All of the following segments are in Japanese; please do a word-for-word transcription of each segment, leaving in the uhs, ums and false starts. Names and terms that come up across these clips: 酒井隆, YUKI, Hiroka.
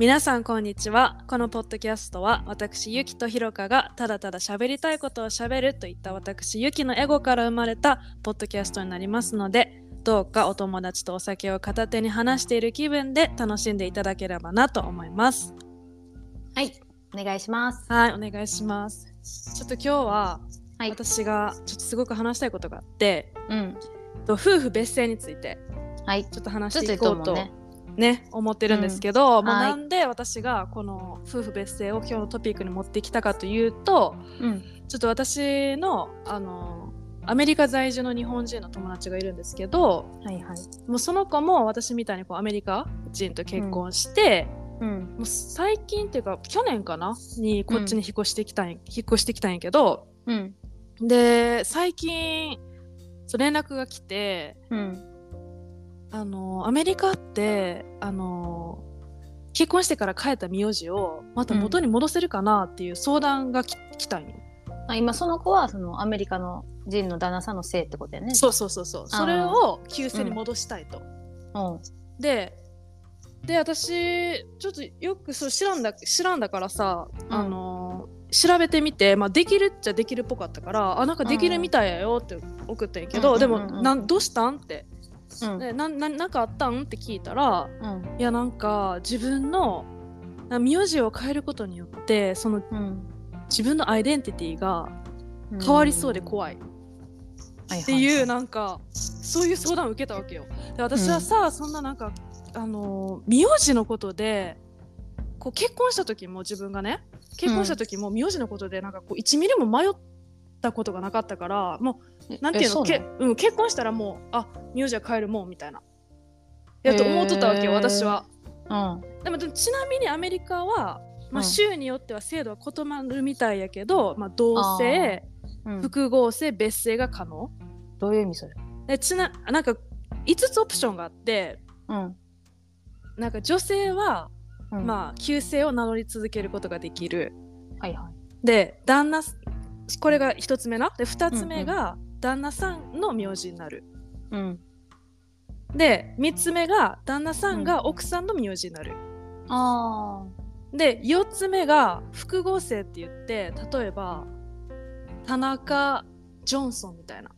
皆さんこんにちは。このポッドキャストは私ゆきとひろかがただただ喋りたいことを喋るといった私ゆきのエゴから生まれたポッドキャストになりますので、どうかお友達とお酒を片手に話している気分で楽しんでいただければなと思います。はい、お願いします。はい、お願いします。ちょっと今日は、はい、私がちょっとすごく話したいことがあって、うん、夫婦別姓について、はい、ちょっと話していこうとね、思ってるんですけど、うん、まあ、なんで私がこの夫婦別姓を今日のトピックに持ってきたかというと、うん、ちょっと私の、あのアメリカ在住の日本人の友達がいるんですけど、はいはい、もうその子も私みたいにこうアメリカ人と結婚して、うんうん、もう最近っていうか去年かなにこっちに引っ越してきたん、うん、引っ越してきたんやけど、うん、で最近連絡が来て、うん、あのアメリカってあの結婚してから変えた名字をまた元に戻せるかなっていう相談がき、うん、来たんよ。あ、今その子はそのアメリカの人の旦那さんの姓ってことだよね。そうそうそうそう。それを旧姓に戻したいと、うんうん、でで私ちょっとよくそう知らんだ知らんだからさ、うん、あの調べてみて、まあ、できるっちゃできるっぽかったから、あ、なんかできるみたいやよって送ったんやけど、うん、でも、うんうんうん、なんどうしたんってで、 な, な, なんかあったんって聞いたら、うん、いやなんか自分の名字を変えることによってその、うん、自分のアイデンティティが変わりそうで怖い、うん、っていう、はいはい、なんかそういう相談を受けたわけよ。で私はさ、うん、そんななんかあの名字のことでこう結婚した時も自分がね結婚した時も名字のことでなんかこういちミリも迷ってたことがなかったから、もうなんていうの、う、け、うん、結婚したらもう、あ、名字は変えるもんみたいなやと思っとったわけよ、私は、うん、でもちなみにアメリカは、まあ、州によっては制度は異なるみたいやけど、まあ、同姓、うん、複合姓、別姓が可能。どういう意味それ。でちななんかいつつオプションがあって、うん、なんか女性は、うん、まあ、旧姓を名乗り続けることができる、はいはい、で旦那、これが一つ目な。で二つ目が旦那さんの名字になる、うん、で三つ目が旦那さんが奥さんの名字になる、うん、あで四つ目が複合姓って言って、例えば田中ジョンソンみたいな、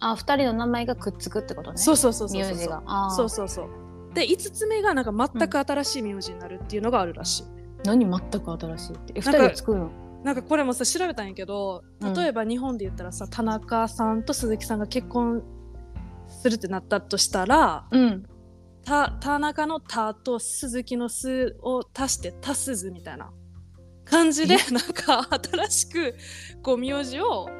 あ、二人の名前がくっつくってことね。そうそうそうそうそう名字が。あ、そうそうそう。で五つ目がなんか全く新しい名字になるっていうのがあるらしい、うん、何全く新しいって。え、二人で作るの。なんかこれもさ調べたんやけど、例えば日本で言ったらさ、うん、田中さんと鈴木さんが結婚するってなったとしたら、うん、た田中の田と鈴木のすを足してたすずみたいな感じでなんか新しくこう名字をこう、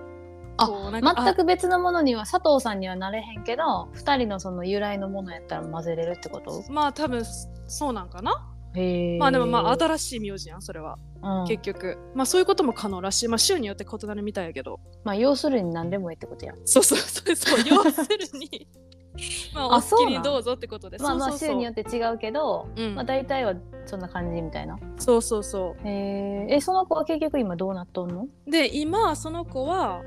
あ、なんか全く別のものには佐藤さんにはなれへんけど、ふたりのその由来のものやったら混ぜれるってこと。まあ多分そうなんかな。へ、まあでもまあ新しい名字やんそれは、うん、結局まあそういうことも可能らしい。まあ州によって異なるみたいやけど、まあ要するに何でもいいってことや。そうそうそうそう要するにまあお好きにどうぞってことで。まあまあ州によって違うけど、うん、まあ大体はそんな感じみたいな。そうそうそう。へえ。その子は結局今どうなっとんの。で今その子は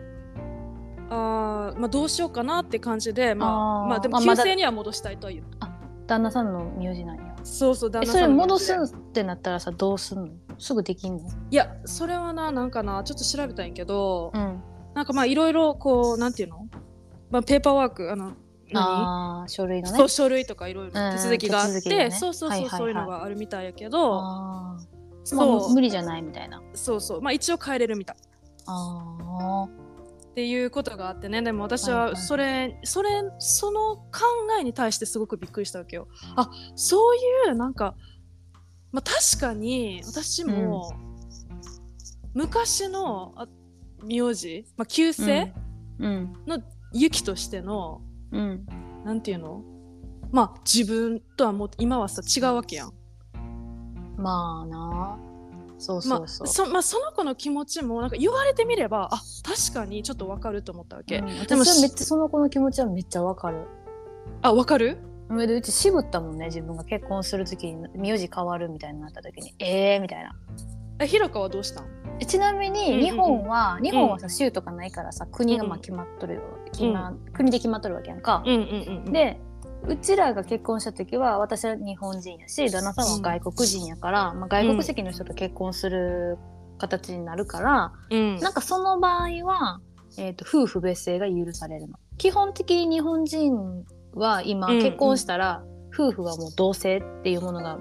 あ、まあ、どうしようかなって感じで、まあ、あまあでも旧姓には戻したいという。あ、旦那さんの名字なんや。そうそう、旦那さんの名字。それ戻すってなったらさ、どうすんの。すぐできんの。いや、それはな、なんかな、ちょっと調べたんやけど、うん、なんかまあいろいろこうなんていうの、まあペーパーワーク、あの何、あ、書類のね。そう、書類とかいろいろ手続きがあって、ね、そうそうそう、はいはいはい、そういうのがあるみたいやけど、あ、そう、まあ、無理じゃないみたいな。そうそう、まあ一応変えれるみたい。ああ。っていうことがあってね。でも私はそれ、はいはい、それその考えに対してすごくびっくりしたわけよ。あ、そういうなんか、まあ、確かに私も昔の名字、まあ、旧姓のユキとしての、うんうん、なんていうの、まあ自分とはもう今はさ違うわけやん。まあなあ。そうそうそう。まあ、そ、まあ、その子の気持ちもなんか言われてみれば、あ、確かにちょっと分かると思ったわけ、うん、私はめっちゃその子の気持ちはめっちゃ分かる。あ、分かる。でうち渋ったもんね、自分が結婚する時に名字変わるみたいになった時に、えーみたいな。え、ひろかはどうしたん。ちなみに日本は、うんうん、日本はさ州とかないからさ、国がまあ決まっとるよ、うん、国で決まっとるわけやんか、うんうんうんうん、でうちらが結婚した時は私は日本人やし旦那さんは外国人やから、うんまあ、外国籍の人と結婚する形になるから、うん、なんかその場合は、えーと、夫婦別姓が許されるの。基本的に日本人は今結婚したら、うんうん、夫婦はもう同性っていうものが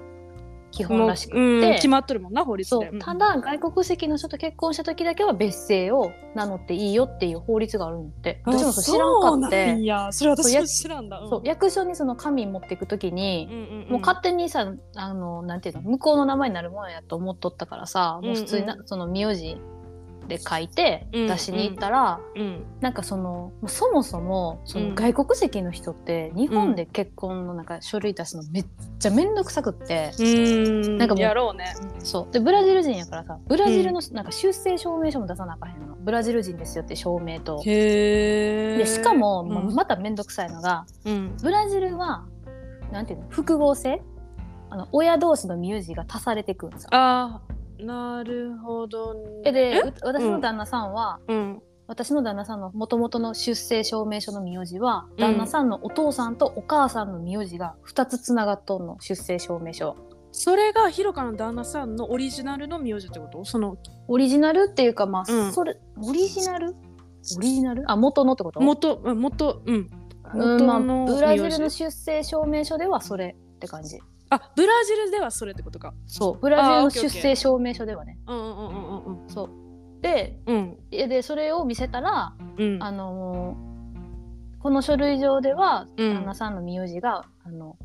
基本らしくて、うん、決まっとるもんな法律で。そうただ外国籍の人と結婚した時だけは別姓を名乗っていいよっていう法律があるんで、私もそれ知らんかって。いやそれ私も知らんだ、うん、そう役所にその紙持っていく時に、うんうんうん、もう勝手にさあのなんていうの向こうの名前になるものやと思っとったからさ、もう普通にな、うんうん、その名字で書いて出しに行ったら、うんうん、なんかそのそもそもその外国籍の人って日本で結婚のなんか書類出すのめっちゃめんどくさくって、うん、なんかもうやろうね。そうでブラジル人やからさブラジルのなんか出生証明書も出さなあかへんの、ブラジル人ですよって証明と。へーでしかも、うん、まためんどくさいのが、うん、ブラジルはなんていうの複合性あの親同士の名字が足されてくるんですよ。あーなるほどね。で私の旦那さんは、うん、私の旦那さんの元々の出生証明書の名字は、うん、旦那さんのお父さんとお母さんの名字がふたつつながっとんの出生証明書。それがひろかの旦那さんのオリジナルの名字ってこと？そのオリジナルっていうかまあ、うん、それオリジナルオリジナルあ元のってこと？元元うん元の、まあ、ブラジルの出生証明書ではそれって感じ。あブラジルではそれってことか。そうブラジルの出生証明書ではね。で、うん、でそれを見せたら、うん、あのこの書類上では、うん、旦那さんの名字があの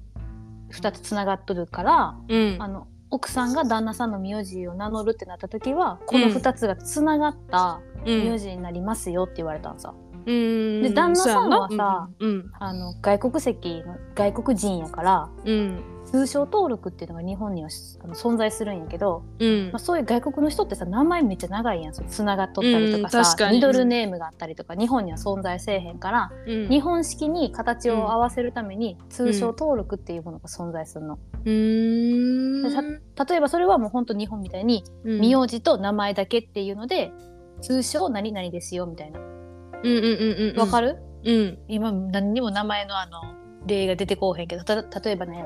ふたつつながっとるから、うん、あの奥さんが旦那さんの名字を名乗るってなった時はこのふたつがつながった名字になりますよって言われたんさ、うんうん、で旦那さんはさ、うんうん、あの外国籍の外国人やから、うん通称登録っていうのが日本には存在するんやけど、うんまあ、そういう外国の人ってさ名前めっちゃ長いやん。つながっとったりとかさ、うん、ミドルネームがあったりとか日本には存在せえへんから、うん、日本式に形を合わせるために通称登録っていうものが存在するの、うん、例えばそれはもう本当日本みたいに名字と名前だけっていうので、うん、通称何々ですよみたいな。うんうんうんうん、わかる？うん、今何にも名前のあの例が出てこうへんけどた例えばね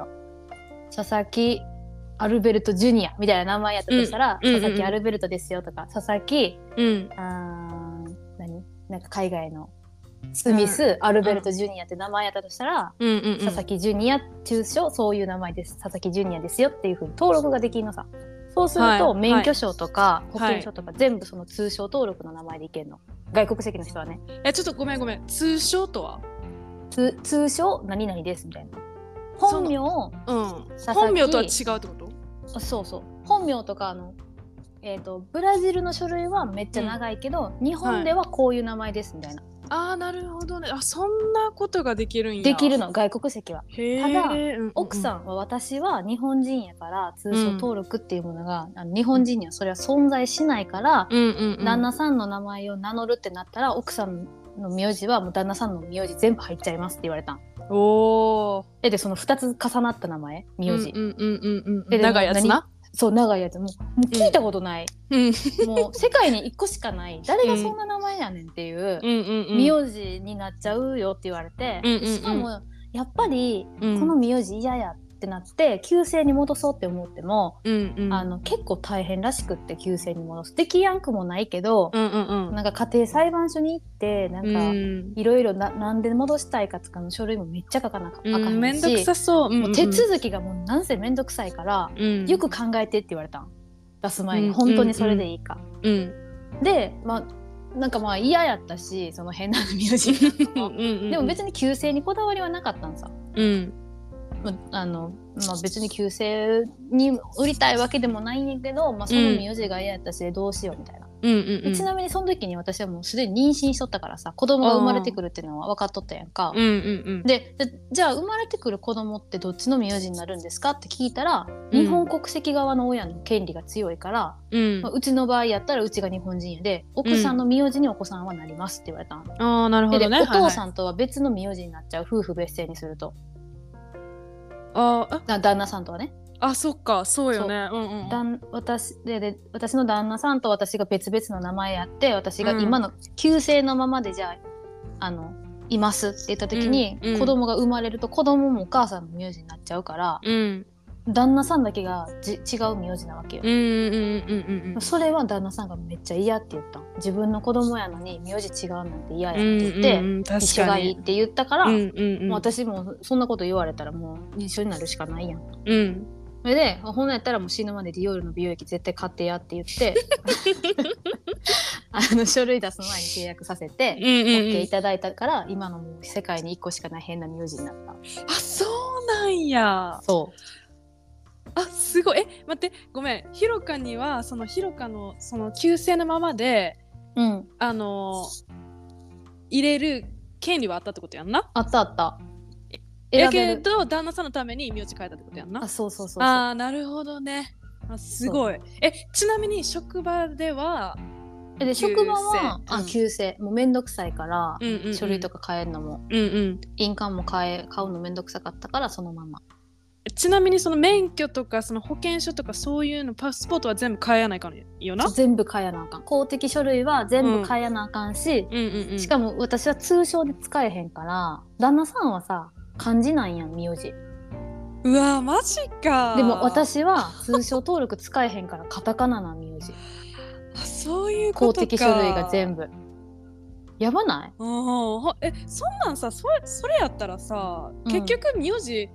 佐々木アルベルトジュニアみたいな名前やったとしたら、うん、佐々木アルベルトですよとか、うん、佐々木、うん、あ何なんか海外のスミス、うん、アルベルトジュニアって名前やったとしたら、うん、佐々木ジュニア中称そういう名前です佐々木ジュニアですよっていう風に登録ができるのさ。そうすると免許証とか保険証とか全部その通称登録の名前でいけるの、外国籍の人はね。えちょっとごめんごめん通称とはつ通称何々ですみたいな。本名、うん、本名とは違うってこと？そうそう本名とかあの、えーと、ブラジルの書類はめっちゃ長いけど、うん、日本ではこういう名前ですみたいな、はい、あーなるほどね。あそんなことができるんや。できるの外国籍は。へただ、うん、奥さんは私は日本人やから通称登録っていうものが、うん、あの日本人にはそれは存在しないから、うんうんうん、旦那さんの名前を名乗るってなったら奥さんの名字はもう旦那さんの名字全部入っちゃいますって言われたん。おえでそのふたつ重なった名前名字長いやつな。そう長いやつもう、もう聞いたことない、うん、もう世界にいっこしかない誰がそんな名前やねんっていう名字になっちゃうよって言われて、うんうんうん、しかもやっぱりこの名字嫌やってなって旧姓に戻そうって思っても、うんうん、あの結構大変らしくって旧姓に戻すできやんくもないけど、うんうんうん、なんか家庭裁判所に行ってなんかいろいろなんで戻したいかとかの書類もめっちゃ書かなかったし、うん、めんどくさそう、うんうん、もう手続きがもうなんせめんどくさいから、うん、よく考えてって言われたん出す前に、うん、本当にそれでいいか、うんうん、でまあなんかまあ嫌やったしその変な名字でも別に旧姓にこだわりはなかったんさ、うんあのまあ、別に旧姓に売りたいわけでもないんやけど、まあ、その名字が嫌やったしどうしようみたいな、うんうんうん、ちなみにその時に私はもうすでに妊娠しとったからさ子供が生まれてくるっていうのは分かっとったやんか、うんうんうん、でじゃあ生まれてくる子供ってどっちの名字になるんですかって聞いたら、うん、日本国籍側の親の権利が強いから、うんまあ、うちの場合やったらうちが日本人で奥さんの名字にお子さんはなりますって言われたの、うん、あなるほどね。でお父さんとは別の名字になっちゃう、はいはい、夫婦別姓にするとあ旦那さんとはね。あそっかそうよね。う、うんうん、だん 私, でで私の旦那さんと私が別々の名前やって私が今の旧姓のままでじゃあ、うん、あのいますって言った時に、うんうん、子供が生まれると子供もお母さんの名字になっちゃうから、うん、旦那さんだけがじ違う名字なわけよ。それは旦那さんがめっちゃ嫌って言った。自分の子供やのに名字違うなんて嫌やって言って、うんうん、一緒がいいって言ったから、うんうんうん、もう私もそんなこと言われたらもう一緒になるしかないやん、うん、それでほんなんやったらもう死ぬまでディオールの美容液絶対買ってやって言ってあの書類出す前に契約させて OK いただいたから、今のもう世界にいっこしかない変な名字になった。あ、そうなんや。そう、あ、すごい。え、待って、ごめん、ひろかにはそのひろかのその旧姓のままで、うん、あの入れる権利はあったってことやんな。あったあった。え、けど旦那さんのために名字変えたってことやんな。あ、そうそうそうそう。あ、なるほどね。あ、すごい。え、ちなみに職場ではで職場は旧姓、うん、もうめんどくさいから、うんうんうん、書類とか変えるのも、うんうん、印鑑も変え買うのめんどくさかったからそのまま。ちなみにその免許とかその保険証とかそういうのパスポートは全部変えやないかんよな。全部変えやなあかん。公的書類は全部変えやなあかんし、うんうんうんうん、しかも私は通称で使えへんから旦那さんはさ漢字なんやん名字。うわー、マジか。でも私は通称登録使えへんからカタカナな名字あ、そういうことか。公的書類が全部やばない？あ、え、そんなんさ、それ、それやったらさ、うん、結局名字違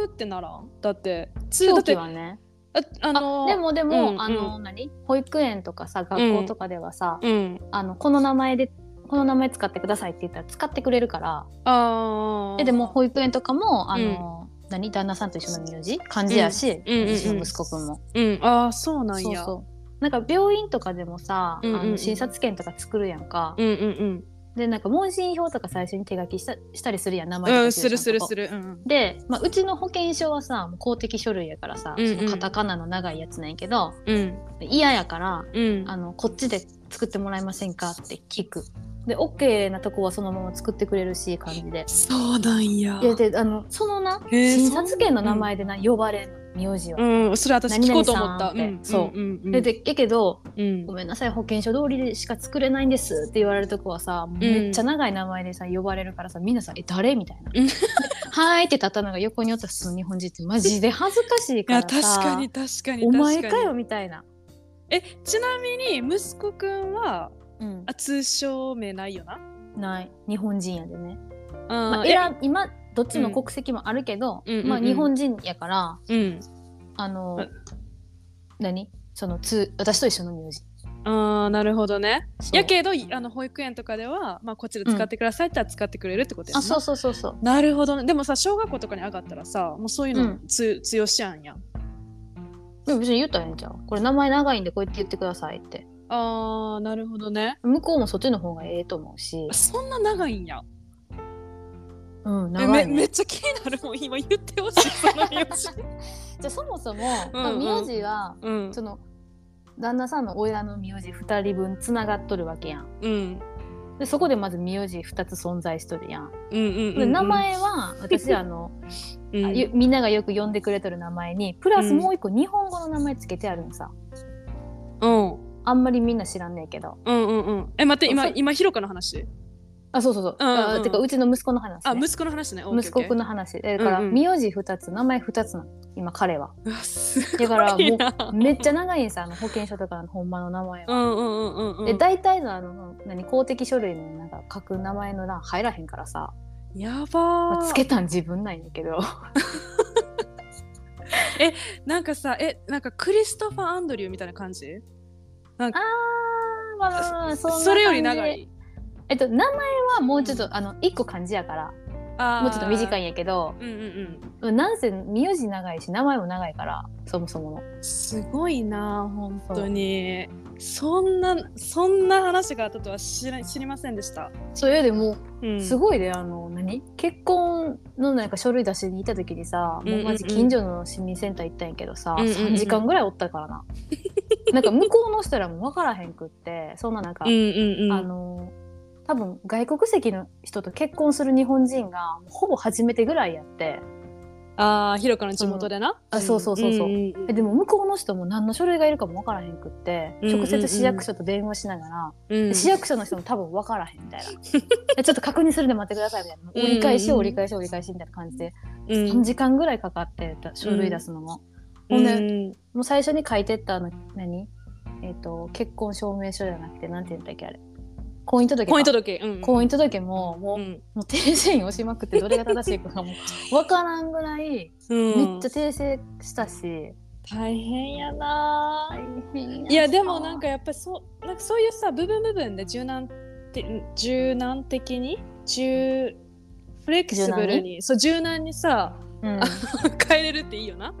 うってならん？だって表記はね。あ、あのー、あ、でもでも、うんうん、あの何保育園とかさ学校とかではさ、うん、あのこの名前でこの名前使ってくださいって言ったら使ってくれるから。あ、え、でも保育園とかもあの、うん、何旦那さんと一緒の名字漢字やし、うんうんうんうん、私の息子くんも、うん、あ、そうなんや。そうそう、なんか病院とかでもさ、うんうん、あの診察券とか作るやんか、うんうんうん、でなんか問診票とか最初に手書きし た, したりするやん名前とか、うん、するするする、うん、で、まあ、うちの保険証はさ公的書類やからさ、うんうん、そのカタカナの長いやつなんやけど嫌、うん、やから、うん、あのこっちで作ってもらえませんかって聞く。で OK なとこはそのまま作ってくれるし感じで。そうなんや。いや、で、あのそのな診察券の名前でな呼ばれる名字は、うん、それ私聞こうと思った。うん、そう、うんうん、で、で、え、けど、うん、ごめんなさい保険証通りでしか作れないんですって言われるとこはさ、うん、めっちゃ長い名前でさ呼ばれるからさみんなさえ誰みたいなはいって立ったのが横におった普通の日本人ってマジで恥ずかしいからさいや確かに確かに確かにお前かよみたいな。え、ちなみに息子くんは、うん、あ、通称名ないよな。ない、日本人やでね。まあ、えら今どっちの国籍もあるけど、うん、まあ、日本人やから、うん、あの、うん、何そのつ私と一緒の名字。ああ、なるほどね。やけどあの保育園とかでは、まあ、こっちで使ってくださいって言ったら使ってくれるってことやな、うん、あ、そうそうそうそう。なるほどね。でもさ小学校とかに上がったらさもうそういうのつ、うん、強しやんやん。でも別に言ったらええんちゃう。これ名前長いんでこうやって言ってくださいって。ああ、なるほどね。向こうもそっちの方がええと思うし。そんな長いんや。うん、長いね。 め, めっちゃ気になるもん今言ってほしいその名字じゃあそもそも名字は、うん、その旦那さんの親の名字ふたりぶんつながっとるわけやん、うん、でそこでまず名字ふたつ存在しとるやん、うんうんうん、で名前は私あの、うん、あみんながよく呼んでくれとる名前にプラスもう一個日本語の名前つけてあるのさ、うん、あんまりみんな知らんねえけど、うんうんうん、え、待って今今ひろかの話。あ、そうそうそう。うんうんうん、てかうちの息子の話、ね。あ、息子の話ね。息子くんの話。だから、うんうん、名字ふたつ、名前ふたつなの。今彼は。うわ、すごいな。だからもうめっちゃ長いんさ、あの保険証とかのほんまの名前は。うんうんうんうん、で大体のあの何公的書類のなんか書く名前の欄入らへんからさ。やばー。つけたん自分ないんだけど。え、なんかさ、え、なんかクリストファー・アンドリューみたいな感じ？なんかあー、まあまあまあ、そんな感じ。それより長い。えっと、名前はもうちょっと、うん、あのいっこ漢字やからもうちょっと短いんやけど、うんうんうん、なんせ名字長いし名前も長いからそもそものすごいな本当に。 そ, そんなそんな話があったとは 知, ら知りませんでした。それでも、うん、すごいであの何結婚のなんか書類出しに行った時にさ、うんうんうん、もうマジ近所の市民センター行ったんやけどさ、うんうんうん、さんじかんぐらいおったからな、うん、なんか向こうの人らも分からへんくってそんななんか、うんうんうん、あの多分外国籍の人と結婚する日本人がほぼ初めてぐらいやって。あああ、ひろかの地元でな、あ、そうそうそうそう、うんうんうん、えでも向こうの人も何の書類がいるかも分からへんくって、うんうんうん、直接市役所と電話しながら、うん、市役所の人も多分分からへんみたいな、うん、ちょっと確認するんで待ってくださいみたいな、折り返し折り返し折り返しみたいな感じで、うん、さんじかんぐらいかかって書類出すのも、うん、ほんで、うん、もう最初に書いてったの何、えーと、結婚証明書じゃなくて何て言うんだっけあれ、婚姻届か、婚姻届、うんうん、婚姻届ももう、うん、もう訂正印をしまくってどれが正しいかも分からんぐらいめっちゃ訂正したし、うん、大変やな。大変や。いやでもなんかやっぱり そ, なんかそういうさ部分部分で柔軟て柔軟的に柔フレキシブル に, 柔 軟, にそう柔軟にさ、うん、変えれるっていいよな。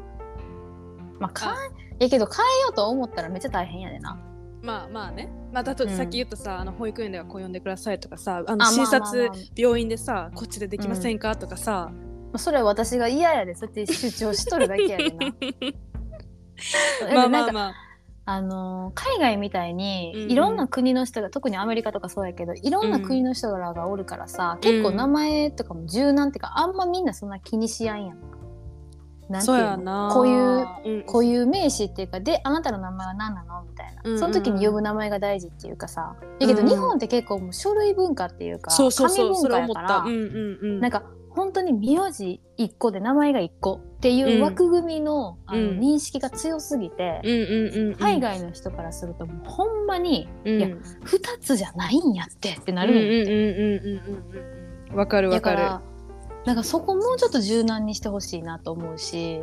まあ、かいやけど変えようと思ったらめっちゃ大変やでな。まあまあね、また、あ、さっき言ったさ、うん、あの保育園ではこう呼んでくださいとかさ、あの診察病院でさこっちでできませんか、うん、とかさ、それは私が嫌やで、そうやって主張しとるだけやでな。まあまあまあ、あの海外みたいにいろんな国の人が、うんうん、特にアメリカとかそうやけど、いろんな国の人らがおるからさ、うん、結構名前とかも柔軟っていうか、あんまみんなそんな気にしやんやん。なんていうの、そうやな、こういう、うん、こういう名詞っていうかで、あなたの名前は何なのみたいな、うんうん、その時に呼ぶ名前が大事っていうかさ、うん、だけど日本って結構もう書類文化っていうか、そうそうそう、紙文化やから、うんうんうん、なんか本当に名字いっこで名前がいっこっていう枠組み の,、うん、あの認識が強すぎて、うんうん、海外の人からするともうほんまに、うん、いやふたつじゃないんやってってなるんやって。わかるわかる。なんかそこもうちょっと柔軟にしてほしいなと思うし、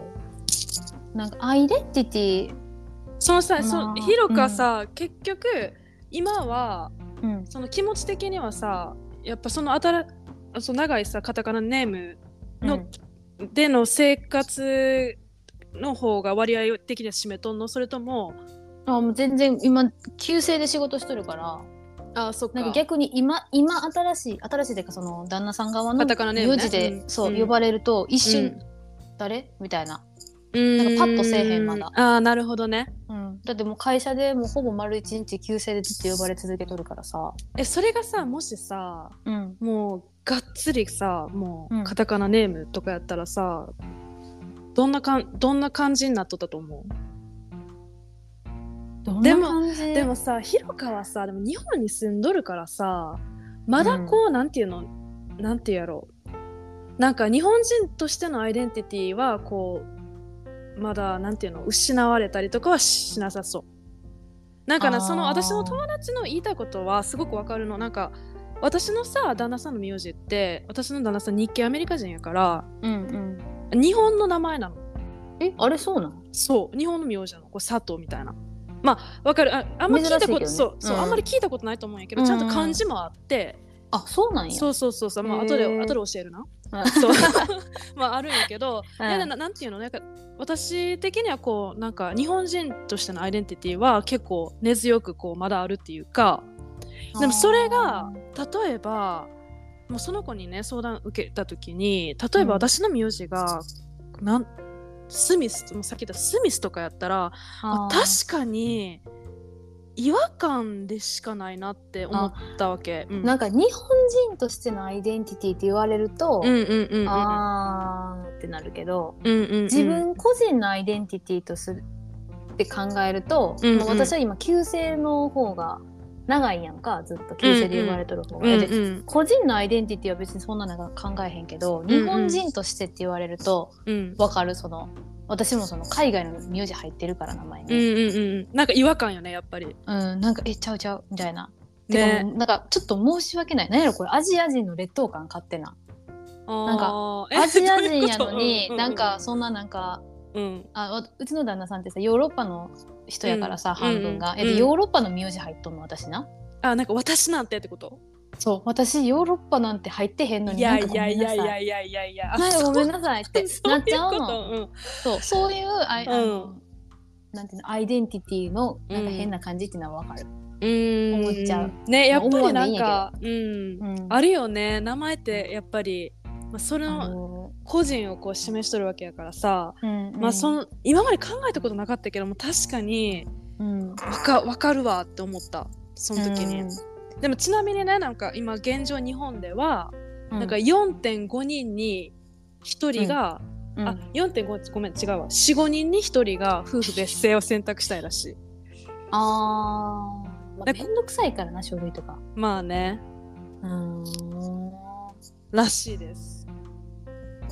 なんかアイデンティティ、そのさ、そのひろかさ、うん、結局今は、うん、その気持ち的にはさ、やっぱその新その長いさカタカナネームの、うん、での生活の方が割合的には占めとんの、それとも、あ、もう全然今旧姓で仕事しとるから。ああ、そっか。なんか逆に今今新しい新しいというか、その旦那さん側の名字で、ね、そう、うん、呼ばれると一瞬、うん、誰みたいな、うん、なんかパッとせえへんまだ。ああ、なるほどね、うん、だってもう会社でもうほぼ丸一日旧姓でずっと呼ばれ続けとるからさ。え、それがさ、もしさ、うん、もうがっつりさ、もうカタカナネームとかやったらさ、うん、どんなかんどんな感じになっとったと思う？でもでもさ、ひろかはさ、でも日本に住んどるからさ、まだこう、うん、なんていうの、なんていうやろう、なんか日本人としてのアイデンティティはこうまだなんていうの、失われたりとかはしなさそう。なんかな、その私の友達の言いたいことはすごくわかるの。なんか私のさ旦那さんの名字って、私の旦那さん日系アメリカ人やから、うんうん、日本の名前なの。え、あれそうなの？そう、日本の名字なの、こう佐藤みたいな。まあ、わかる。 あ, あんま聞いたこと、ね、そうそう、うん、あんまり聞いたことないと思うんやけど、ちゃんと漢字もあって、うん、あ、そうなんや。そうそうそうそう、まあ後で後で教えるな。そうまああるんやけど、いや、な、なんていうの、なんか私的にはこうなんか日本人としてのアイデンティティは結構根強くこうまだあるっていうか、でもそれが例えばもうその子にね相談受けた時に、例えば私の名字が、うん、なんスミス、もうさっき言ったスミスとかやったら、あ、確かに違和感でしかないなって思ったわけ、うん、なんか日本人としてのアイデンティティって言われると、うんうんうんうん、あーってなるけど、うんうんうん、自分個人のアイデンティティとするって考えると、うんうん、私は今旧姓の方が長いやんか、ずっと旧姓で呼ばれとる方が、うんうん、で個人のアイデンティティは別にそんなの考えへんけど、うんうん、日本人としてって言われると、うん、分かる。その私もその海外の名字入ってるから名前に、うんうんうん、なんか違和感よねやっぱり、うん、なんかえちゃうちゃうみたいな、ね、てかなんかちょっと申し訳ない、何やろこれ、アジア人の劣等感勝手な、あ、なんかアジア人やのにうう、なんかそんななんか、うん、あ、うちの旦那さんってさヨーロッパの人やからさ、うん、半分が、うん、えでヨーロッパの名字入っとんの私な。あ、なんか私なんてってこと？そう、私ヨーロッパなんて入ってへんのに、いやいやいやいやいやいやいや、なんかごめんなさいってなっちゃうの。うん、そうそういう、あ、うん、あのなんていうの、アイデンティティのなんか変な感じっていうのは分かる、うん、思っちゃうね。やっぱりなんか、うんうん、あるよね、名前ってやっぱり、まあ、それの、あのー個人をこう示しとるわけやからさ、うんうん、まあ、その今まで考えたことなかったけども、確かに分か、分かるわって思ったその時に、うん、でもちなみにね、なんか今現状日本では、うん、なんか よんてんご 人にひとりがうん、あ よんてんご ごめん違うわ よん,ごにんにひとりが夫婦別姓を選択したいらしい。あー、まあ、めんどくさいからな書類とか。まあね、うーんらしいです。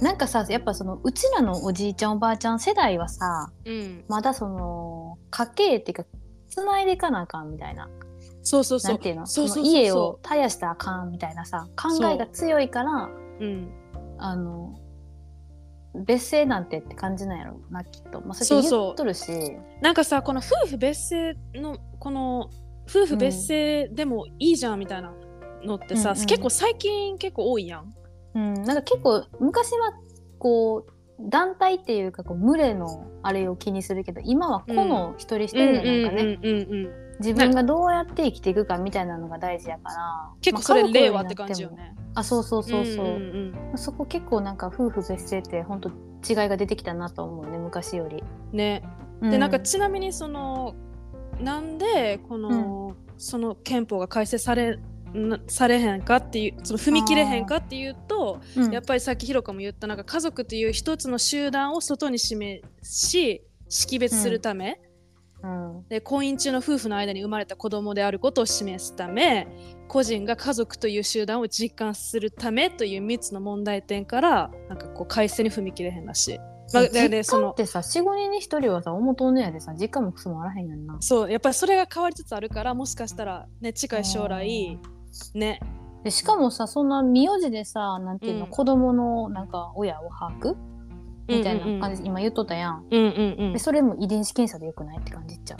なんかさやっぱそのうちらのおじいちゃんおばあちゃん世代はさ、うん、まだその家計っていうかつないでいかなあかんみたいな、そうそうそう、なんていうの、そうそうそうそう、その家を絶やしたらあかんみたいなさ考えが強いから、うん、あの別姓なんてって感じなんやろなきっと、まあ、それ言っとるし、そうそう、なんかさこの夫婦別姓のこの夫婦別姓でもいいじゃんみたいなのってさ、うんうん、結構最近結構多いやん。うん、なんか結構昔はこう団体っていうかこう群れのあれを気にするけど、今は個の一人一人でなんかね自分がどうやって生きていくかみたいなのが大事やから、結構それ令和って感じよね。あ、そうそうそうそう、うんうんうん、そこ結構なんか夫婦別姓って本当違いが出てきたなと思うね昔よりね。で、うん、なんかちなみにそのなんでこの、うん、その憲法が改正されされへんかっていう、その踏み切れへんかっていうと、うん、やっぱりさっきひろかも言ったなんか家族という一つの集団を外に示し識別するため、うんうん、で婚姻中の夫婦の間に生まれた子供であることを示すため、個人が家族という集団を実感するためというみっつの問題点からなんかこう改正に踏み切れへんらしい。まあ、実家ってさ よん,ごにんにひとりはさおもとねやでさ実家もくそもあらへんやんな。そうやっぱりそれが変わりつつあるから、もしかしたらね近い将来ね、でしかもさそんな苗字でさなんていうの、うん、子供のなんか親を把握みたいな感じ、うんうん、今言っとったやん、うんうんうん、でそれも遺伝子検査でよくないって感じっちゃう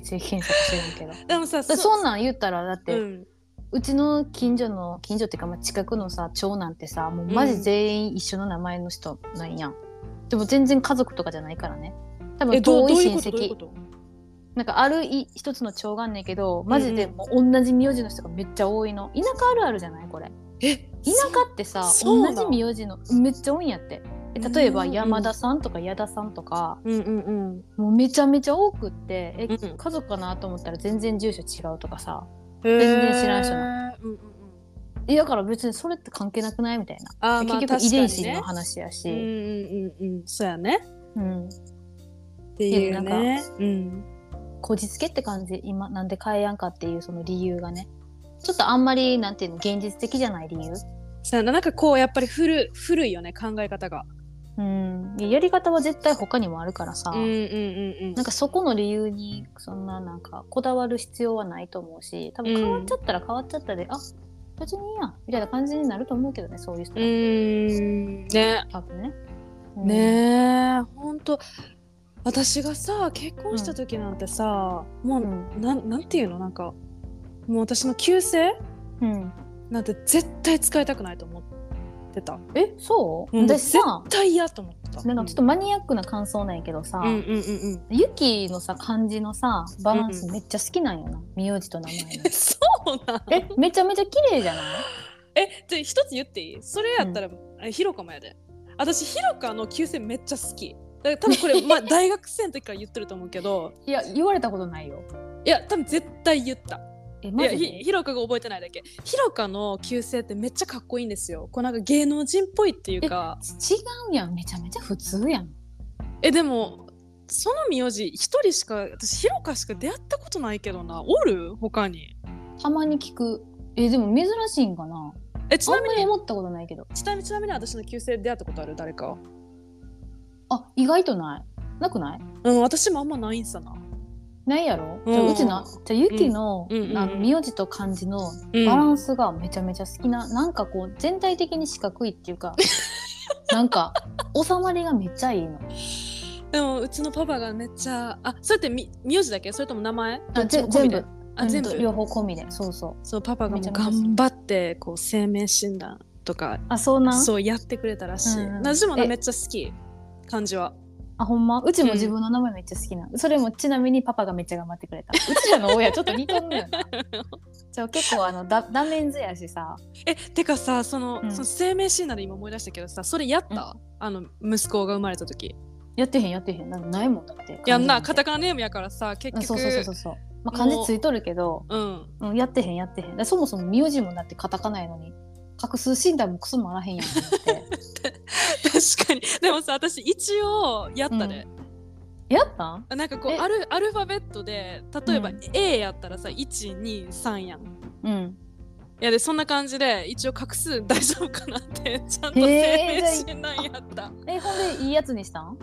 血液検査してるけどでもさ そ, そんなん言ったらだって、うん、うちの近所の近所っていうか、まあ、近くのさ長男ってさもうマジ全員一緒の名前の人なんやん、うん、でも全然家族とかじゃないからね、多分遠い親戚なんかある一つの町があんねんけど、マジでもう同じ苗字の人がめっちゃ多いの。田舎あるあるじゃないこれ。え、田舎ってさ同じ苗字のめっちゃ多いんやって。例えば山田さんとか矢田さんとか、うんうんうん、もうめちゃめちゃ多くって、え、うんうん、家族かなと思ったら全然住所違うとかさ、全然知らん人な、うんうんうん、だから別にそれって関係なくないみたいな。あ、結局遺伝子の話やし、まあ確かにね、うんうんうん、そうやね、うん、っていうね、こじつけって感じ。今なんで変えやんかっていうその理由がね、ちょっとあんまりなんていうの現実的じゃない理由さ、なんかこうやっぱり古、古いよね考え方が、うん、やり方は絶対他にもあるからさ、うんうんうんうん、なんかそこの理由にそんななんかこだわる必要はないと思うし、多分変わっちゃったら変わっちゃったで、うん、あ別にいいやみたいな感じになると思うけどね、そういう人だと。うーんね、多分ね、うん、ねえほんと私がさ結婚した時なんてさ、うん、もう、うん、な, なんていうのなんかもう私の旧姓、うん、なんて絶対使いたくないと思ってた。え、そう？うん、私さ絶対嫌と思ってた。なんかちょっとマニアックな感想なんやけどさ、うんうんうんうん、ゆきのさ漢字のさバランスめっちゃ好きなんよな、名、うん、字と名前の。そうなん？え、めちゃめちゃ綺麗じゃない？え、じゃあ一つ言っていい？それやったら、うん、ひろかもやで。私ひろかの旧姓めっちゃ好き。だ多分これ、まあ、大学生の時から言ってると思うけどいや言われたことないよ。いや多分絶対言った。え、マジで？いやひろかが覚えてないだけ。ひろかの旧姓ってめっちゃかっこいいんですよ。こうなんか芸能人っぽいっていうか。違うやん、めちゃめちゃ普通やん。えでもその名字一人しか私ひろかしか出会ったことないけどな。おる？他にたまに聞く。えでも珍しいんかな。えちなみにあんまり思ったことないけど、ちなみにちなみに私の旧姓で出会ったことある誰か？あ、意外とないなくない？うん、私もあんまないんさな。ないやろ？うん、じゃあうちな、じゃあゆきの、うん、あの苗字と漢字のバランスがめちゃめちゃ好きな、うん、なんかこう全体的に四角いっていうかなんか収まりがめっちゃいいの。でもうちのパパがめっちゃあ、それってみ苗字だけ？それとも名前？あ、全部。あ、全部。両方込みで。そうそう。そうパパがもう頑張ってこう生命診断とか、あ、そうなん？そうやってくれたらしい。うんうん、なじもねめっちゃ好き。感じは。あ、ほんま？うちも自分の名前めっちゃ好きな、うん、それもちなみにパパがめっちゃ頑張ってくれた。うちらの親ちょっと似てるのよなじゃあ結構あのだダメンズやしさ。えてかさその、うん、その生命診断で今思い出したけどさ、それやった、うん、あの息子が生まれた時やってへんやってへん な, ないもんだって。やんなカタカナネームやからさ結局。そうそうそうそう、まあ、漢字ついとるけど、うんうん、やってへんやってへん。そもそも苗字もだってカタカナやのに画数診断もクソもあらへんやんって確かに。でもさ、私一応やったね、うん、やった？なんかこうアル、アルファベットで例えば A やったらさ、うん、いちにさんやん、うん、いやでそんな感じで一応画数大丈夫かなってちゃんと声明しないやった。えー、ほんでいいやつにしたん？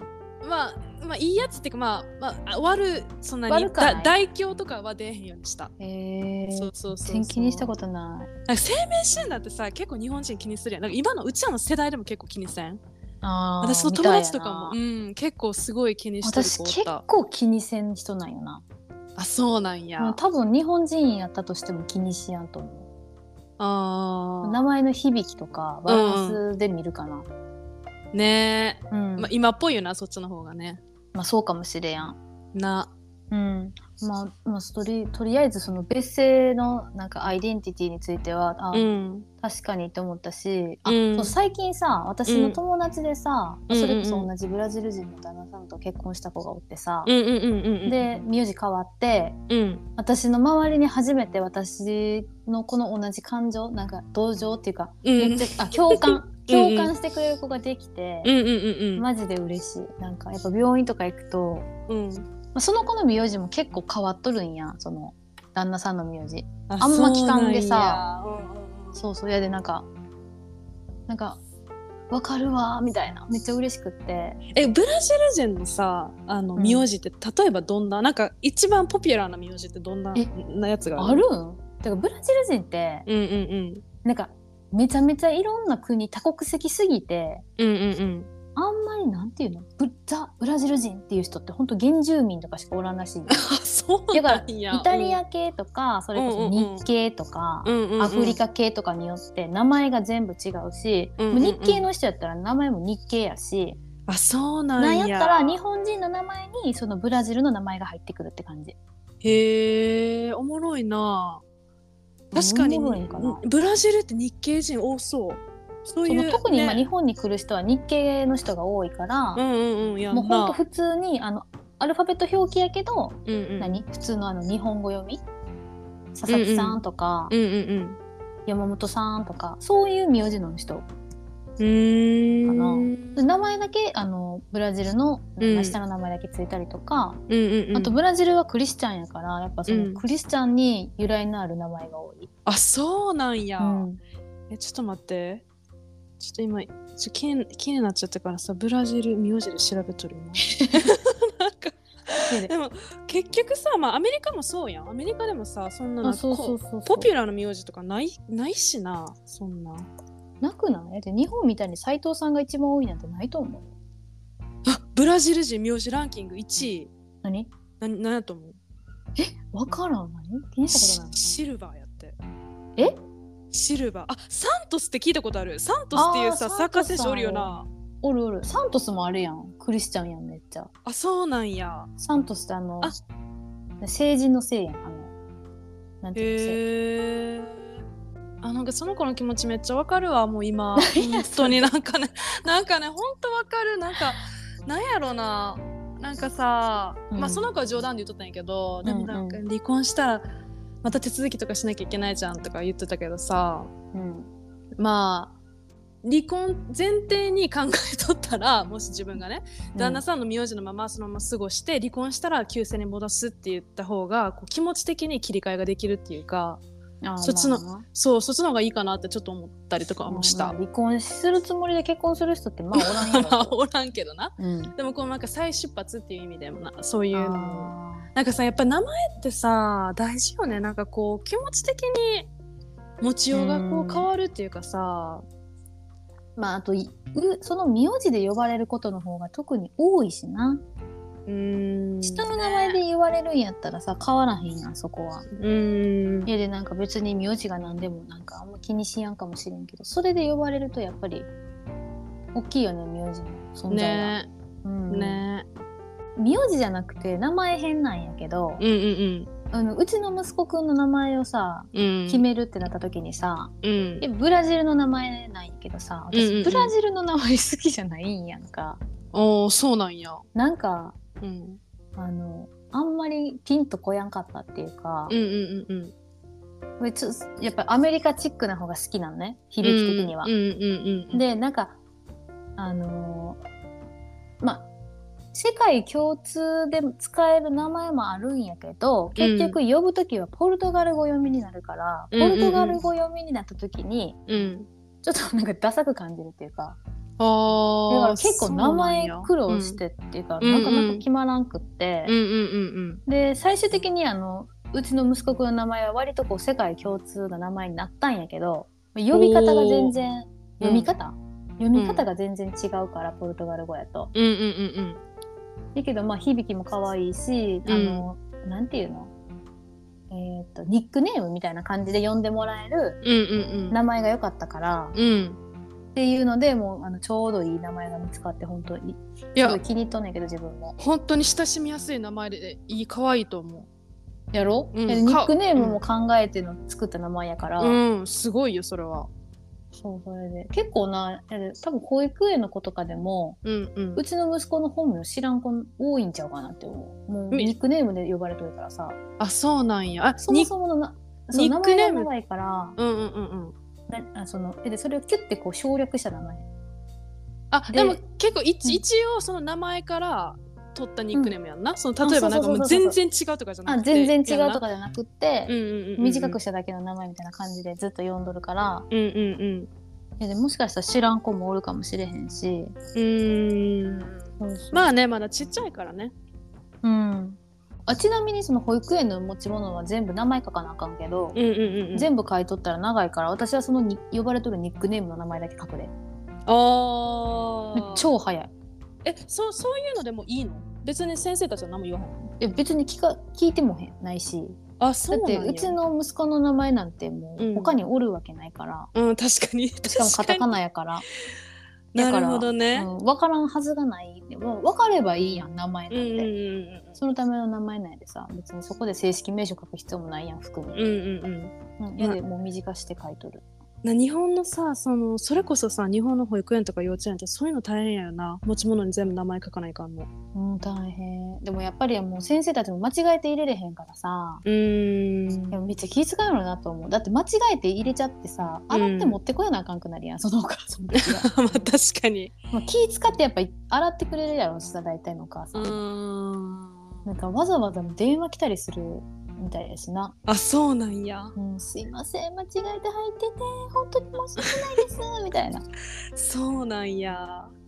まあ、まあいいやつっていうか、まあ、まあ、悪そんなにだ大凶とかは出へんようにした。へえー、そうそうそうそう。気にしたことない。なんか生命診断ってさ、結構日本人気にするやん。なんか今のうちらの世代でも結構気にせん？あ、私の友達とかも、うん、結構すごい気にしてる子おった。私結構気にせん人なんよな。あ、そうなんや。多分日本人やったとしても気にしやんと思う。あ、名前の響きとかバランスで見るかな、うん、ねえ、うん、まあ、今っぽいよな、そっちの方がね。まあそうかもしれやんな。うん、まあ、まあ、と, りとりあえずその別姓のなんかアイデンティティについては、あ、うん、確かにって思ったし、あ、うん、そう最近さ、私の友達でさ、うん、それこそ同じブラジル人の旦那さんと結婚した子がおってさ、うんうんうんうん、で名字変わって、うん、私の周りに初めて私のこの同じ感情なんか同情っていうか、うん、あ、共感共感してくれる子ができて、うんうんうんうん、マジで嬉しい。なんかやっぱ病院とか行くと、うん、まあ、その子の名字も結構変わっとるんや、その旦那さんの名字。 あ, あんま聞かんでさ、そうそう、いやでなんかなんかわかるわみたいな、めっちゃ嬉しくって。え、ブラジル人のさ、あの名字って、うん、例えばどんな、なんか一番ポピュラーな名字ってどんなやつがある？ある？だからブラジル人って、うんうんうん、なんかめちゃめちゃいろんな国多国籍すぎて、うんうんうん、あんまりなんていうの、ブザ・ブラジル人っていう人って本当原住民とかしかおらんらしい。そうなんや。だからイタリア系とか、うん、それこそ日系とか、うんうんうん、アフリカ系とかによって名前が全部違うし、うんうんうん、日系の人やったら名前も日系やし、あ、そうなんや。なんやったら日本人の名前にそのブラジルの名前が入ってくるって感じ。へー、おもろいな。確かにかブラジルって日系人多そう。そういう、ね、特に今日本に来る人は日系の人が多いから、うんうんうん、やんな。もうほんと普通にあのアルファベット表記やけど、うんうん、何普通の、 あの日本語読み、佐々木さんとか、うんうんうんうん、山本さんとかそういう名字の人かな。うーん、名前だけあのブラジルの下の名前だけついたりとか、うんうんうん、あとブラジルはクリスチャンやからやっぱそのクリスチャンに由来のある名前が多い。あ、そうなんや、うん、え、ちょっと待って、ちょっと今ちょっと気に、気になっちゃったからさ、ブラジル名字で調べとるよな。なんかでも結局さ、まあ、アメリカもそうやん。アメリカでもさ、そんなポピュラーな名字とかない、ないしな。そんななくない？で日本みたいに斉藤さんが一番多いなんてないと思う。あ、ブラジル人名字ランキングいちい。何？何何やと思う？え、わからん。何？気にしたことない。シルバーやって。え？シルバー。あ、サントスって聞いたことある。サントスっていうさ、サッカー選手おるよな。おるおる。サントスもあるやん。クリスチャンやんめっちゃ。あ、そうなんや。サントスってあの、あ、成人のせいやん。あのなんていうの？へー。あ、なんかその子の気持ちめっちゃわかるわ。もう今本当になんかねなんかね本当わかる。なんかなんやろうな、なんかさ、うん、まあその子は冗談で言っとったんやけど、うんうん、でもなんか離婚したらまた手続きとかしなきゃいけないじゃんとか言ってたけどさ、うん、まあ離婚前提に考えとったら、もし自分がね旦那さんの名字のままそのまま過ごして離婚したら旧姓に戻すって言った方がこう気持ち的に切り替えができるっていうか、そっちの、まあ、そう、そっちの方がいいかなってちょっと思ったりとかもした。まあ、離婚するつもりで結婚する人ってまあおらんけど、まあ、おらんけどな、うん、でもこうなんか再出発っていう意味でもな、そういうのなんかさ、やっぱ名前ってさ大事よね。なんかこう気持ち的に持ちようがこう変わるっていうかさ、まああとその名字で呼ばれることの方が特に多いしな。うーん、下の名前で言われるんやったらさ変わらへんやん、そこは。うーん、いやでなんか別に名字が何でもなんかあんま気にしやんかもしれんけど、それで呼ばれるとやっぱり大きいよね、名字の存在は。ねえ、うん、ねえ、名字じゃなくて名前変なんやけど、うんうんうん、あのうちの息子くんの名前をさ、うん、決めるってなった時にさ、うん、えブラジルの名前なんやけどさ、私、うんうんうん、ブラジルの名前好きじゃないんやんか。ああ、そうなんや。なんかうん、あのあんまりピンとこやんかったっていうか、うんうんうんうん、ちょやっぱアメリカチックな方が好きなのね、響き的には、うんうんうんうん、でなんかあのま世界共通で使える名前もあるんやけど、結局呼ぶときはポルトガル語読みになるから、うん、ポルトガル語読みになったときに、うん、ちょっとなんかダサく感じるっていうか、あだから結構名前苦労してっていうか、うん、なかなか決まらんくって、うんうんうんうん、で最終的にあのうちの息子くんの名前は割とこう世界共通の名前になったんやけど、呼び方が全然読み方、うん、読み方が全然違うから、うん、ポルトガル語やと、うんうんうんうんだけど、まあ、響きも可愛いし、あの、うん、なんていうの、えーと、ニックネームみたいな感じで呼んでもらえる名前が良かったから、うんうんうん、っていうので、もうあのちょうどいい名前が見つかって、本当にすごい気に入っとんねんけど、自分も。本当に親しみやすい名前でいい、可愛いと思う。やろ、うん、ニックネームも考えての作った名前やから。うん、うん、すごいよ、それは。そう、それで結構な多分保育園の子とかでも、うんうん、うちの息子の本名知らん子多いんちゃうかなって思う。もうニックネームで呼ばれとるからさ。あ、そうなんや。あ、そもそものなそう名前が長いから、うんうんうん、あそのでそれをキュッてこう省略した名前。あ、でも結構一、うん、一応その名前から取ったニックネームやんな。うん、その例えばなんかもう全然違うとかじゃなくて、あ、全然違うとかじゃなくて、うんうんうんうん、短くしただけの名前みたいな感じでずっと呼んどるから、うんうんうん、いやでもしかしたら知らん子もおるかもしれへんし、うーん、そうそう、まあね、まだちっちゃいからね。うん。あ、ちなみにその保育園の持ち物は全部名前書かなあかんけど、うんうんうんうん、全部書いとったら長いから、私はそのに呼ばれとるニックネームの名前だけ書くで。ああ。超早い。え、そ、そういうのでもいいの？別に先生たちは何も言わへんの？え、別に聞か、聞いてもへんないし。あ、そうなんや。だってうちの息子の名前なんてもう他におるわけないから。うん、うん、確かに。しかもカタカナやから。だから、なるほどね。うん、分からんはずがない。もう分かればいいやん、名前なんて。うんうんうん、そのための名前なんでさ、別にそこで正式名称書く必要もないやん、含む。うんうんうん。いやでもう短して書いとる。な日本のさ、そのそれこそさ、日本の保育園とか幼稚園ってそういうの大変やよな。持ち物に全部名前書かないかんの。うん、大変。でもやっぱりもう先生たちも間違えて入れれへんからさ。うーん。でもめっちゃ気遣うのなと思う。だって間違えて入れちゃってさ、洗って持ってこやなあかんくなるやん、うん、そのお母さんたちが。まあ確かに。まあ、気遣ってやっぱ洗ってくれるやろしさ、大体のお母さん。うーん。なんかわざわざ電話来たりする。みたいですな。あ、そうなんや。うん、すいません、間違えて入ってて、本当に申し訳ないですみたいな。そうなんや。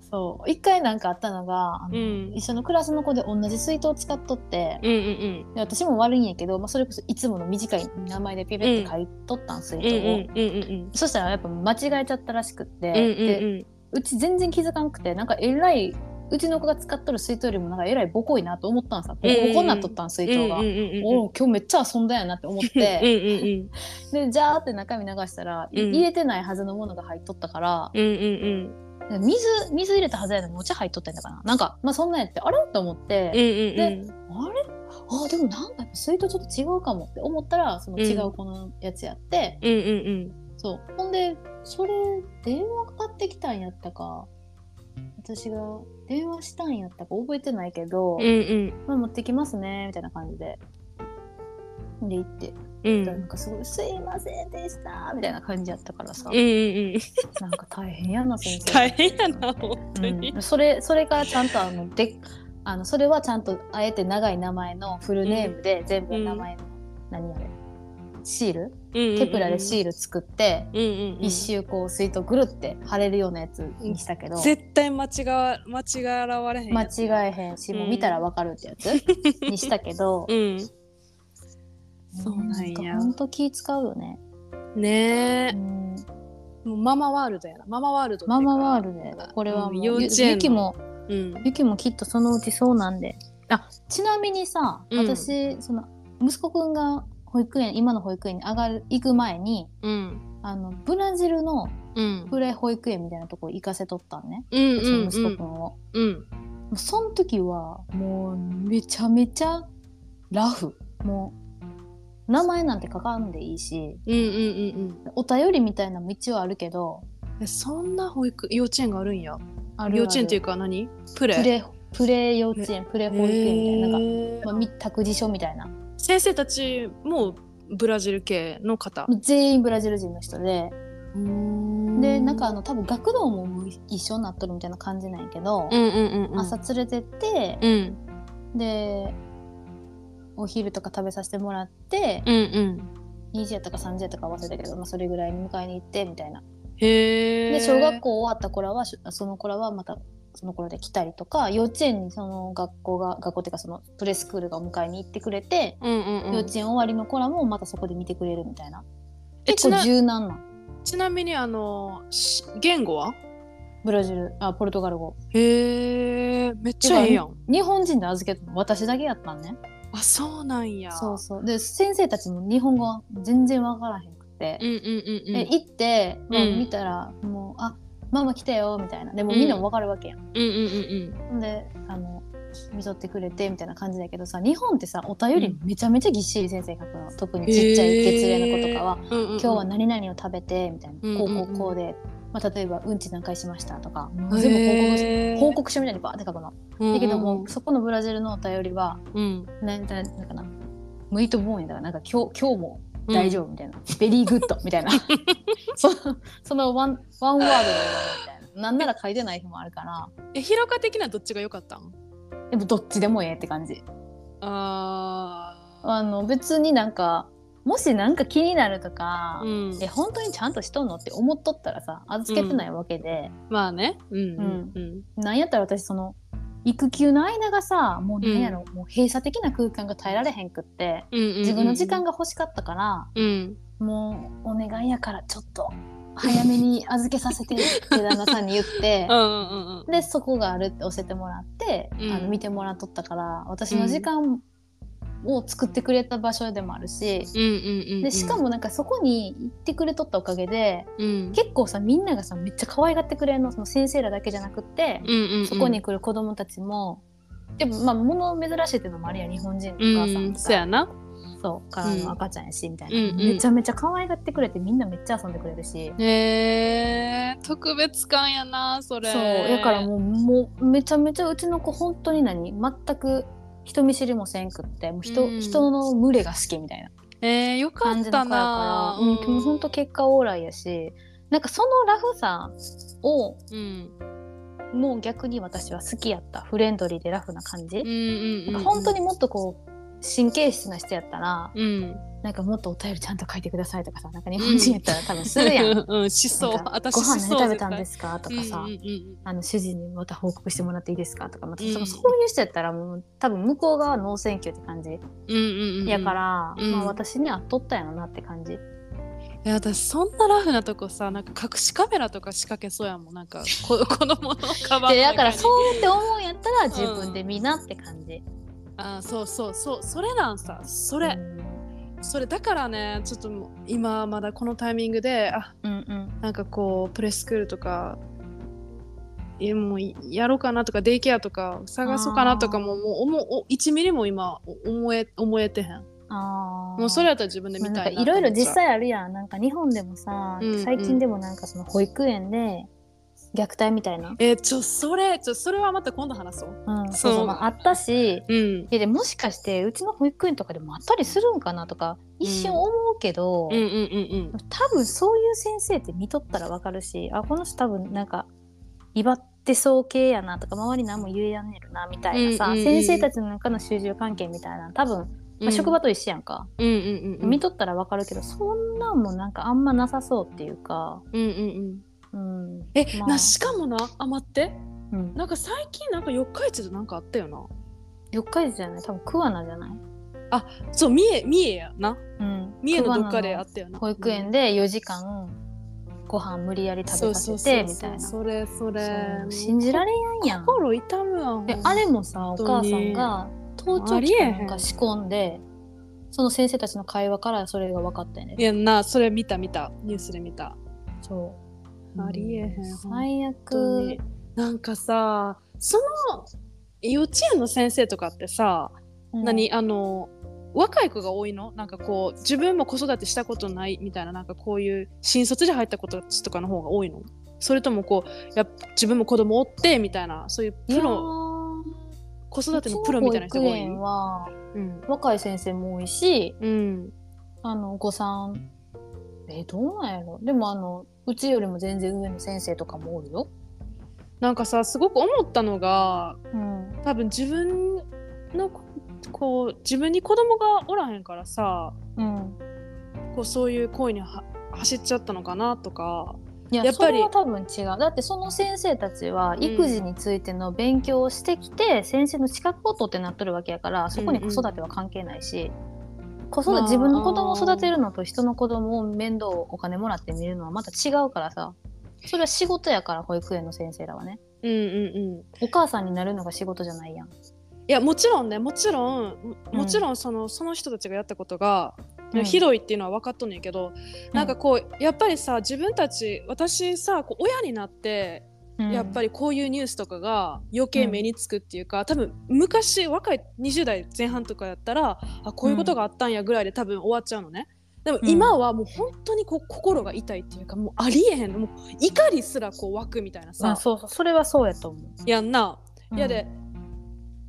そう、一回なんかあったのが、あの、うん、一緒のクラスの子で同じ水筒を使っとって、うんうんうん、で私も悪いんやけど、まあ、それこそいつもの短い名前でピペって書いとったん、うん、水筒を、うんうんうんうん。そしたらやっぱ間違えちゃったらしくって、うんうんうん、でうち全然気づかんくて、なんかえらいうちの子が使っとる水筒よりもなんかえらいボコいなと思ったんさ。ボコボコになっとったん、水筒が。おお、今日めっちゃ遊んだやなって思って。うんうんうん、で、じゃーって中身流したら、うん、入れてないはずのものが入っとったから、うんうんうん、水、水入れたはずやのにお茶入っとったんだからな。なんか、まあそんなんやって、あれと思って、うんうんうん、で、あれあ、でもなんか水筒ちょっと違うかもって思ったら、その違う子のやつやって、うんうんうん、そう。ほんで、それ、電話かかってきたんやったか。私が電話したんやったか覚えてないけど、うんうんまあ、持ってきますねみたいな感じでで行って、うん、なんかすごいすいませんでしたみたいな感じやったからさ、うんうん、なんか大変やな先生大変やな本当に、うん、それそれからちゃんとあのであのそれはちゃんとあえて長い名前のフルネームで全部名前の、うん、何あれシール、うんうんうん、テプラでシール作って、うんうんうん、一周こう水筒ぐるって貼れるようなやつにしたけど絶対間違間違われへん間違えへんし、うん、もう見たらわかるってやつにしたけど、うん、そうなんやほんと気使うよねねえ、うん、もうママワールドやなママワールドママワールドやなこれはもうゆきも、うん、ゆきもきっとそのうちそうなんであちなみにさ私、うん、その息子くんが保育園今の保育園に上がる行く前に、うん、あのブラジルのプレ保育園みたいなとこ行かせとったんね、うん、その息子くんを、うんうん、その時はもうめちゃめちゃラフもう名前なんて書かんでいいし、うんうんうんうん、お便りみたいなのも一応あるけどそんな保育幼稚園があるんやあるある幼稚園っていうか何プレプレプレ幼稚園プレ保育園みたいな、なんか、まあ、託児所みたいな先生たちもブラジル系の方全員ブラジル人の人でうーんでなんかあの多分学童も一緒になっとるみたいな感じなんやけど、うんうんうんうん、朝連れてって、うん、でお昼とか食べさせてもらって、うんうん、にじやったかさんじやったか忘れたけど、まあ、それぐらいに迎えに行ってみたいな。へー。で小学校終わった頃はその頃はまたその頃で来たりとか、幼稚園にその学校が学校っていうかそのプレスクールがお迎えに行ってくれて、うんうんうん、幼稚園終わりの子らもまたそこで見てくれるみたいな。結構柔軟な。ちなみにあの言語はブラジル、あポルトガル語。へえ、めっちゃいいやん。日本人で預けたの私だけやったんね。あ、そうなんや。そうそう。で先生たちも日本語全然わからへんくて、うんうんうんうん、で行って、まあ、見たら、うん、もうあママ来てよみたいな。でもみんなもわかるわけやん。うんうんうんうん。であの見とってくれてみたいな感じだけどさ、日本ってさお便りめちゃめちゃぎっしり先生書くの、うん、特にちっちゃい月齢の子とかは、えーうんうん、今日は何々を食べてみたいな、うんうんうん、こうこうこうで、まあ、例えばうんち何回しましたとか、うん、全部報告、えー、報告書みたいにバーって書くの、うんうん、だけどもうそこのブラジルのお便りは、うん、なんだかなムイトボーンやだからなんか今日、今日も大丈夫みたいな、うん、ベリーグッドみたいなそ, そのワン、ワンワードだよみたいな、なんなら書いてない日もあるから。え、ひろか的などっちが良かったん？でもどっちでもええって感じ。ああの別になんかもしなんか気になるとか、うん、え本当にちゃんとしとんのって思っとったらさ預けてないわけで、うん、まあね、うんうんうん、なんやったら私その育休の間がさもう何やろ、うん、もう閉鎖的な空間が耐えられへんくって、うんうんうん、自分の時間が欲しかったから、うん、もうお願いやからちょっと早めに預けさせてって旦那さんに言ってうんうん、うん、でそこがあるって教えてもらって、うん、あの見てもらっとったから私の時間を作ってくれた場所でもあるし、うんうんうんうん、でしかもなんかそこに行ってくれとったおかげで、うん、結構さみんながさめっちゃ可愛がってくれるの、その先生らだけじゃなくって、うんうんうん、そこに来る子供たちもでもまあ物珍しいっていうのもあるやん、日本人のお母さんとか、うん、そやなそうからの赤ちゃんやし、うん、みたいな、うんうん、めちゃめちゃ可愛がってくれてみんなめっちゃ遊んでくれるし、えー、特別感やなそれ。そうだからもう、もうめちゃめちゃうちの子本当に何全く人見知りもせんくってもう 人,、うん、人の群れが好きみたいな感じの子やから、えー、よかったな、うんうん、本当結果オーライやし、なんかそのラフさを、うん、もう逆に私は好きやった。フレンドリーでラフな感じ、うんうんうん、なんか本当にもっとこう神経質な人やったら、うん、なんかもっとお便りちゃんと書いてくださいとかさ、なんか日本人やったら多分するやん、うんうんうん、しそう。私ご飯何食べたんですかとかさ、うんうんうん、あの主人にまた報告してもらっていいですかとか、またそのそういう人やったらもう多分向こう側ノーセンキューって感じ、うんうんうん、やから、うんまあ、私に合っとったやろなって感じ。いや私そんなラフなとこさなんか隠しカメラとか仕掛けそうやもん、なんか子供のカバンの中にだからそうって思うんやったら自分で見なって感じ、うん。ああそうそうそう、それなんさ、それ、うん、それだからね、ちょっと今まだこのタイミングであ、うんうん、なんかこうプレスクールとかいやもうやろうかなとかデイケアとか探そうかなとかももう思おいちミリも今思え思えてへん。あもうそれやったら自分で見たいな。いろいろ実際あるやん、なんか日本でもさ、うんうん、最近でもなんかその保育園で虐待みたいな、えー、ちょそれちょそれはまた今度話そう、うん、そうそう、まあ、あったし、うん、でもしかしてうちの保育園とかでもあったりするんかなとか一瞬思うけど、うんうんうんうん、多分そういう先生って見とったらわかるし、あこの人多分なんか威張ってそう系やなとか周り何も言えやんねるなみたいなさ、うんうんうん、先生たちの中の集中関係みたいな多分、まあ、職場と一緒やんか、うんうんうんうん、見とったらわかるけどそんなんもなんかあんまなさそうっていうか、うんうんうんうん、え、まあ、なしかもなあ待って、うん、なんか最近なんか四日市でなんかあったよな。四日市じゃない多分桑名じゃない。あそう三重、三重やな、うん、三重のどっかであったよな。保育園でよじかんご飯無理やり食べさせてみたいな。それそれ信じられんやん。心痛むわ。であれもさお母さんが盗聴器なんか仕込んでその先生たちの会話からそれが分かったよね。いやなそれ見た見たニュースで見た。そうありえへん、うん、最悪。なんかさその幼稚園の先生とかってさ、うん、何あの若い子が多いのなんかこう自分も子育てしたことないみたいななんかこういう新卒で入った子たちとかの方が多いの？それともこうや自分も子供おってみたいなそういうプロ子育てのプロみたいな人が多いの？は、うん、若い先生も多いし、うん、あのお子さんえー、どうなんやろ。でもあのうちよりも全然上の先生とかもおるよ。なんかさすごく思ったのが、うん、多分自分のこう自分に子供がおらへんからさ、うん、こうそういう恋には走っちゃったのかなとか。いや、やっぱりそれは多分違う。だってその先生たちは育児についての勉強をしてきて、うん、先生の資格を取ってなっとるわけやから、そこに子育ては関係ないし、うん、子育て、まあ、自分の子供を育てるのと人の子供を面倒お金もらって見るのはまた違うからさ、それは仕事やから保育園の先生らはね、うんうんうん、お母さんになるのが仕事じゃないやん。いやもちろんね、もちろんもちろんその、うん、その人たちがやったことがひどいっていうのは分かっとんねんけど、うん、なんかこうやっぱりさ自分たち、私さこう親になって、うん、やっぱりこういうニュースとかが余計目につくっていうか、うん、多分昔若いにじゅう代前半とかやったら、あこういうことがあったんやぐらいで多分終わっちゃうのね。でも今はもう本当にこう心が痛いっていうか、もうありえへん、もう怒りすらこう湧くみたいなさ、まあ、そうそう、それはそうやと思う。いやんな、うん、いやで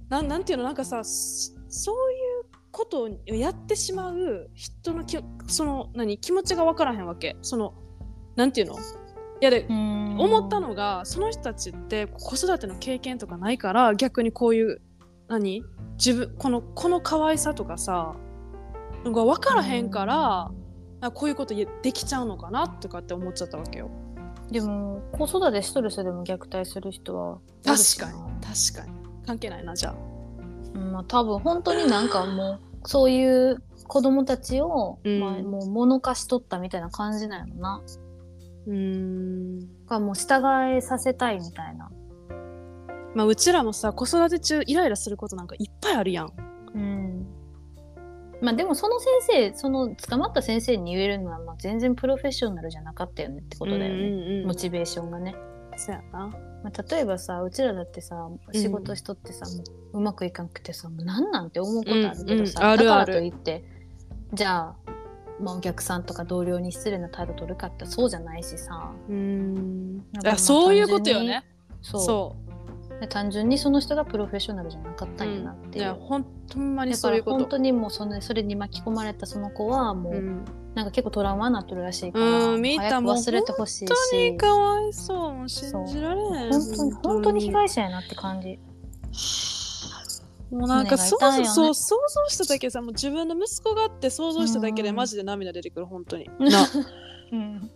な, なんていうのなんかさそういうことをやってしまう人のきその何気持ちが分からへんわけ。そのなんていうの、いやで思ったのが、その人たちって子育ての経験とかないから、逆にこういう何自分このこの可愛さとかさなんか分からへんから、なんかこういうことできちゃうのかなとかって思っちゃったわけよ。でも子育てストレスでも虐待する人は確かに確かに関係ないな。じゃあまあ、多分本当になんかもうそういう子供たちを、うんまあ、もう物化しとったみたいな感じなんやろな。うーんかもう従えさせたいみたいな、まあ、うちらもさ子育て中イライラすることなんかいっぱいあるやん、うんまあ、でもその先生その捕まった先生に言えるのは、まあ、全然プロフェッショナルじゃなかったよねってことだよね、うんうんうん、モチベーションがね。そうやな、まあ、例えばさうちらだってさ仕事しとってさ、うん、うまくいかなくてさなんなんて思うことあるけどさ、うんうん、だからといってじゃあ、まあ、お客さんとか同僚に失礼な態度取るかってそうじゃないしさ、うーんあそういうことよね。そう、そうで単純にその人がプロフェッショナルじゃなかったんやなっていう、うん、いやほんとんまにそういうこと。だから本当にもうそれ、それに巻き込まれたその子はもう、うんなんか結構トラウマになってるらしいから、うん見た早く忘れてほしいし、本当にかわいそう、もう信じられない。本当に本当に被害者やなって感じ。もうなんか想像、ね、そう想像しただけさもう自分の息子があって想像しただけでマジで涙出てくる本当に。な、うん、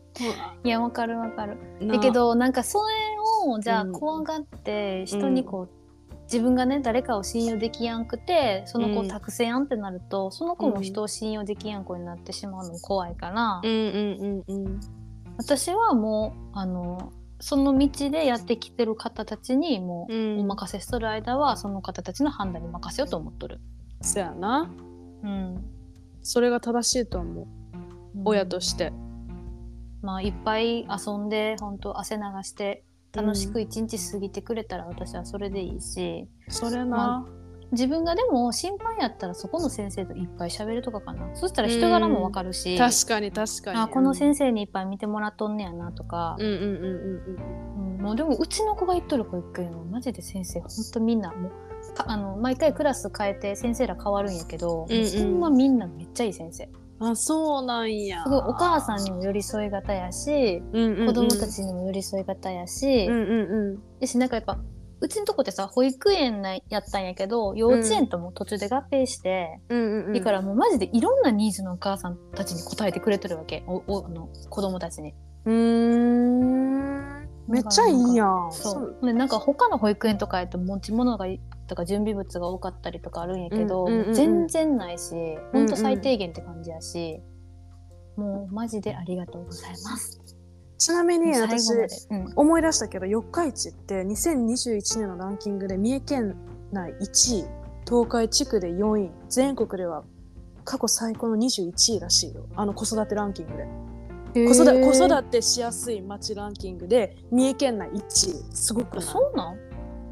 いやわかるわかる。だけどなんかそれをじゃあ怖がって人にこう、うん、自分がね誰かを信用できやんくてその子を託せやんってなると、うん、その子も人を信用できやん子になってしまうのも怖いから、うんうんうんうん、私はもうあのその道でやってきてる方たちにもう、うん、お任せしとる間はその方たちの判断に任せようと思っとる。そやな、うん、それが正しいと思う、うん、親として、まあ、いっぱい遊んで本当汗流して楽しく一日過ぎてくれたら私はそれでいいし、それな、まあ、自分がでも心配やったらそこの先生といっぱい喋るとかかな。そしたら人柄もわかるし、うん、確かに確かに、あこの先生にいっぱい見てもらっとんねやなとか、うんうんうんうん、もうでもうちの子が言っとる子いっくよマジで先生ほんとみんなもうあの毎回クラス変えて先生ら変わるんやけど、うんうん、そんなみんなめっちゃいい先生。あそうなんや。すごいお母さんにも寄り添い方やし、うんうんうん、子供たちにも寄り添い方やし、うんうんうん、しなんかやっぱうちのとこってさ保育園やったんやけど幼稚園とも途中で合併して、うんうんうん、だからもうマジでいろんなニーズのお母さんたちに応えてくれてるわけ、おおの子供たちに。うーんめっちゃいいやん。そうでなんか他の保育園とかやと持ち物がとか準備物が多かったりとかあるんやけど、うんうんうん、全然ないしほんと最低限って感じやし、うんうん、もうマジでありがとうございます。ちなみに私、うん、思い出したけど四日市ってにせんにじゅういちねんのランキングで三重県内いちい東海地区でよんい全国では過去最高のにじゅういちいらしいよ。あの子育てランキングで子 育, 子育てしやすい町ランキングで三重県内いちいすごくない？そうなん？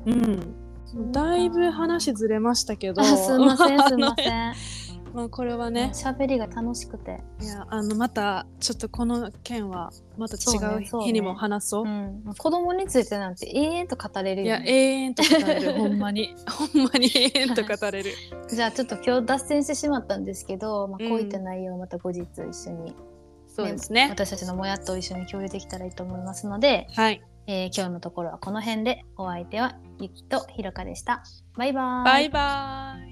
うんだいぶ話ずれましたけど、すいませんすいませんまあこれはね喋りが楽しくて、いやあのまたちょっとこの件はまた違う日にも話そう。そうね、そうね、うん、子供についてなんて永遠と語れるよね。いや永遠と語れるほんまにほんまに永遠と語れるじゃあちょっと今日脱線してしまったんですけど、まあ、こういった内容をまた後日一緒にそうですね、私たちのもやっと一緒に共有できたらいいと思いますので、はい、えー、今日のところはこの辺で、お相手はゆきとひろかでした。バイバーイ。バイバーイ。